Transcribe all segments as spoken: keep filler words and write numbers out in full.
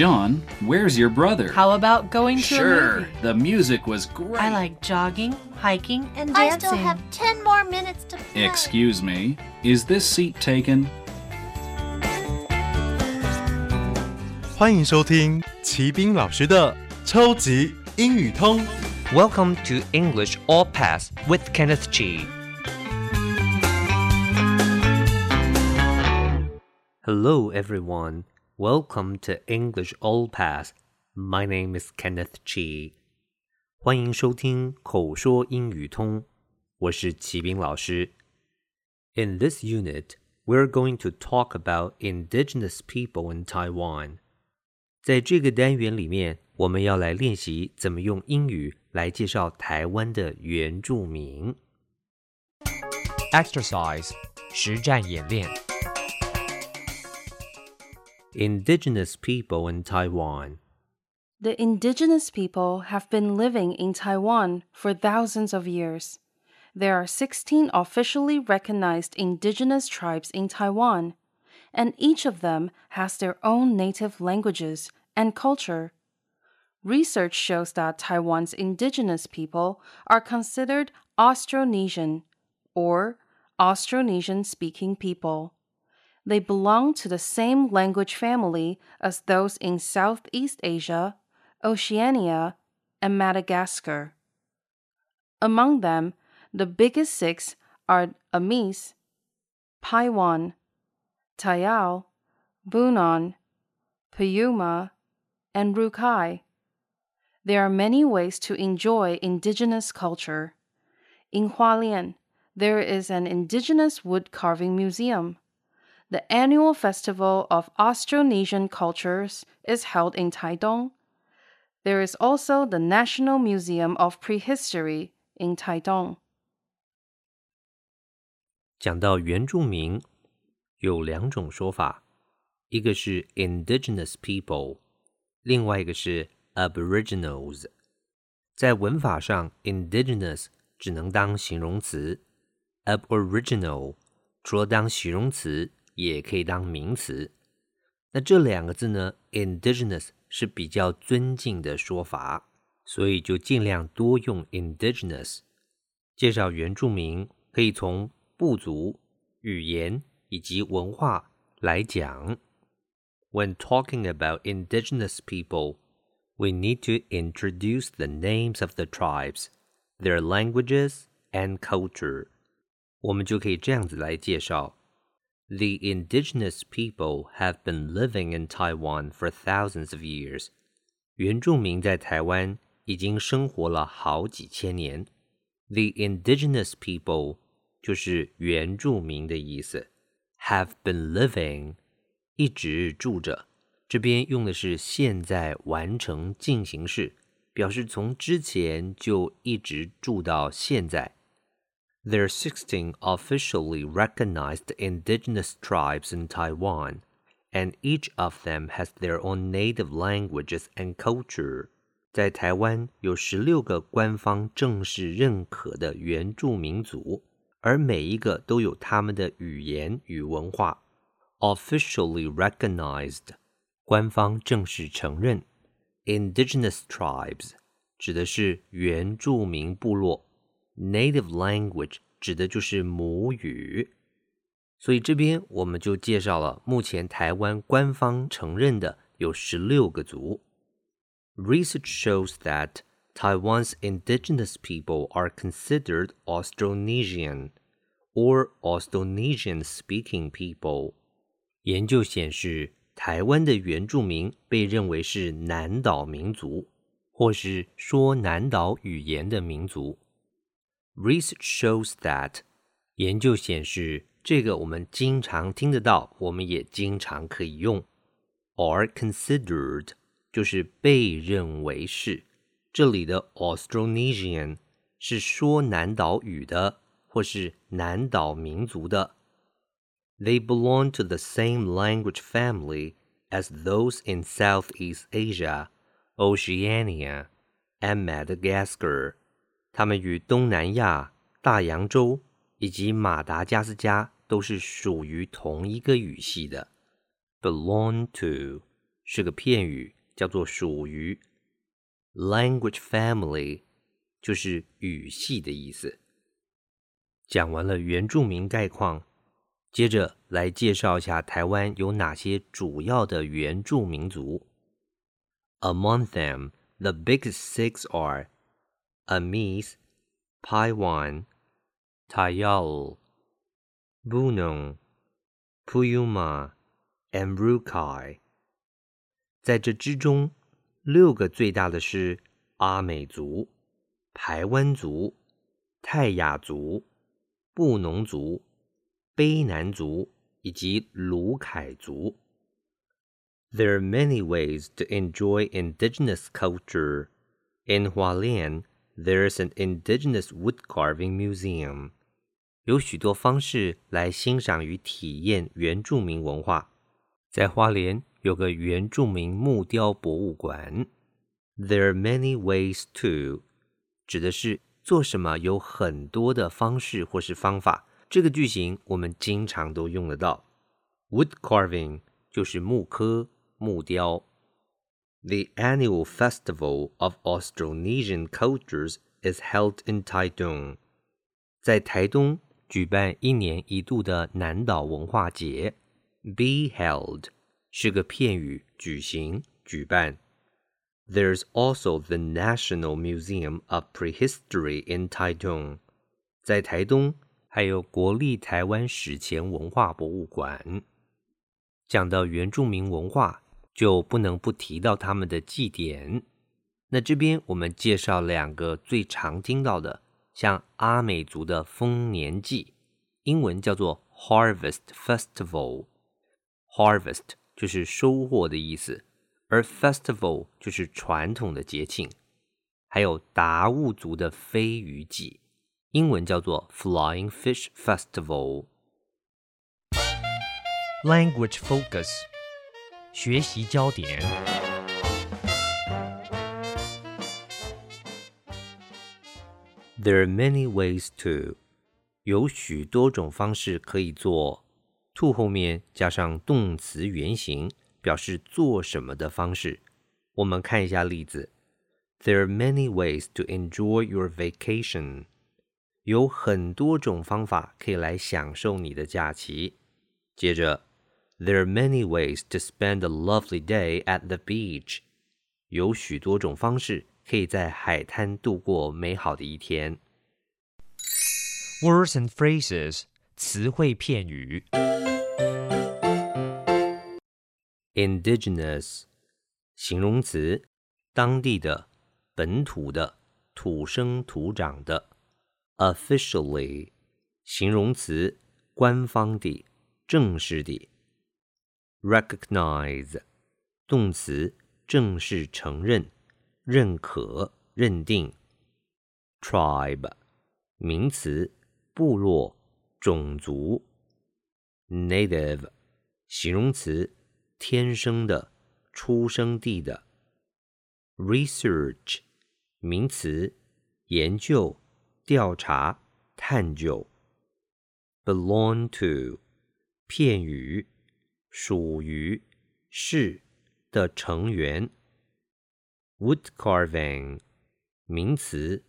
John, where's your brother? How about going to sure, a movie? Sure, the music was great. I like jogging, hiking, and dancing. I still have ten more minutes to play. Excuse me, is this seat taken? 欢迎收听奇斌老师的超级英语通。Welcome to English All Pass with Kenneth Chi. Hello, everyone. Welcome to English All Pass. My name is Kenneth Chi. 欢迎收听口说英语通。我是奇斌老师。In this unit, we're going to talk about indigenous people in Taiwan.在这个单元里面，我们要来练习怎么用英语来介绍台湾的原住民。Exercise 实战演练。Indigenous people in Taiwan. The indigenous people have been living in Taiwan for thousands of years. There are sixteen officially recognized indigenous tribes in Taiwan.And each of them has their own native languages and culture. Research shows that Taiwan's indigenous people are considered Austronesian, or Austronesian-speaking people. They belong to the same language family as those in Southeast Asia, Oceania, and Madagascar. Among them, the biggest six are Amis, Paiwan,Tayal, Bunun, Puyuma, and Rukai. There are many ways to enjoy indigenous culture. In Hualien, there is an indigenous wood carving museum. The annual Festival of Austronesian Cultures is held in Taitung. There is also the National Museum of Prehistory in Taitung. 讲到原住民有两种说法，一个是 indigenous people， 另外一个是 aboriginals。在文法上 ，indigenous 只能当形容词 ，aboriginal 除了当形容词，也可以当名词。那这两个字呢 ，indigenous 是比较尊敬的说法，所以就尽量多用 indigenous。介绍原住民可以从部族、语言。以及文化来讲 When talking about indigenous people, we need to introduce the names of the tribes, their languages, and culture. 我们就可以这样子来介绍 The indigenous people have been living in Taiwan for thousands of years. 原住民在台湾已经生活了好几千年 The indigenous people 就是原住民的意思Have been living, 一直住着。这边用的是现在完成进行式，表示从之前就一直住到现在。There are sixteen officially recognized indigenous tribes in Taiwan, and each of them has their own native languages and culture. 在台湾有十六个官方正式认可的原住民族。而每一个都有他们的语言与文化 Officially recognized 官方正式承认 Indigenous tribes 指的是原住民部落 Native language 指的就是母语所以这边我们就介绍了目前台湾官方承认的有十六个族 Research shows that Taiwan's indigenous people are considered Austronesian, or Austronesian-speaking people. 研究显示，台湾的原住民被认为是南岛民族，或是说南岛语言的民族。Research shows that, 研究显示，这个我们经常听得到，我们也经常可以用。Are considered 就是被认为是。这里的 Austronesian 是说南岛语的或是南岛民族的 They belong to the same language family as those in Southeast Asia, Oceania, and Madagascar. 他们与东南亚、大洋洲以及马达加斯加都是属于同一个语系的 Belong to 是个片语，叫做属于 language family， 就是语系的意思。讲完了原住民概况，接着来介绍一下台湾有哪些主要的原住民族。Among them, the big six are Amis, Paiwan, Tayal, Bunun, Puyuma, and Rukai. 在这之中，六个最大的是阿美族、排湾族、泰雅族、布农族、卑南族以及卢凯族。There are many ways to enjoy indigenous culture. In Hualien, there is an indigenous wood carving museum. 有许多方式来欣赏与体验原住民文化。在花莲有个原住民木雕博物馆。There are many ways to 指的是做什么有很多的方式或是方法，这个句型我们经常都用得到。Wood carving 就是木刻、木雕。The annual Festival of Austronesian Cultures is held in Taitung. 在台东举办一年一度的南岛文化节。Be held 是个片语，举行、举办。There's also the National Museum of Prehistory in Taitung. 在台东还有国立台湾史前文化博物馆。讲到原住民文化，就不能不提到他们的祭典。那这边我们介绍两个最常听到的，像阿美族的丰年祭，英文叫做 Harvest Festival。Harvest 就是收获的意思，而 Festival 就是传统的节庆。还有达悟族的飞鱼祭，英文叫做 Flying Fish Festival。Language Focus 学习焦点。There are many ways to 有许多种方式可以做 to 后面加上动词原形，表示做什么的方式。我们看一下例子。There are many ways to enjoy your vacation. 有很多种方法可以来享受你的假期。接着 There are many ways to spend a lovely day at the beach. 有许多种方式可以在海滩度过美好的一天。Words and phrases 词汇片语。Indigenous 形容词，当地的、本土的、土生土长的。Officially 形容词，官方的、正式的。Recognize 动词，正式承认、认可、认定。Tribe 名词，部落、种族。Native 形容词，天生的、出生地的。Research 名词，研究、调查、探究。Belong to 片语，属于、是的成员。Wood carving 名词，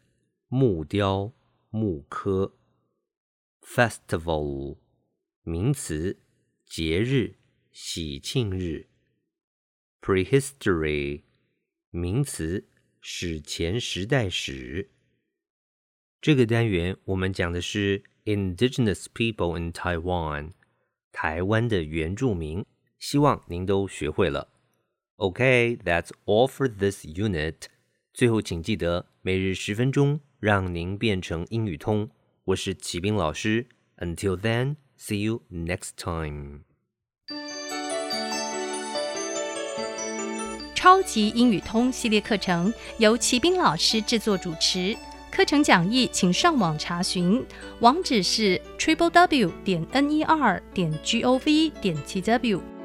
木雕、木刻。Festival 名词，节日、喜庆日。Prehistory 名词，史前时代史。这个单元我们讲的是 Indigenous people in Taiwan， 台湾的原住民，希望您都学会了。Okay, that's all for this unit. 最后请记得每日十分钟，让您变成英语通。我是启斌老师。Until then, see you next time. 超级英语通系列课程由齐斌老师制作主持，课程讲义请上网查询，网址是 triple w 点 n e r 点 g o v 点 t w。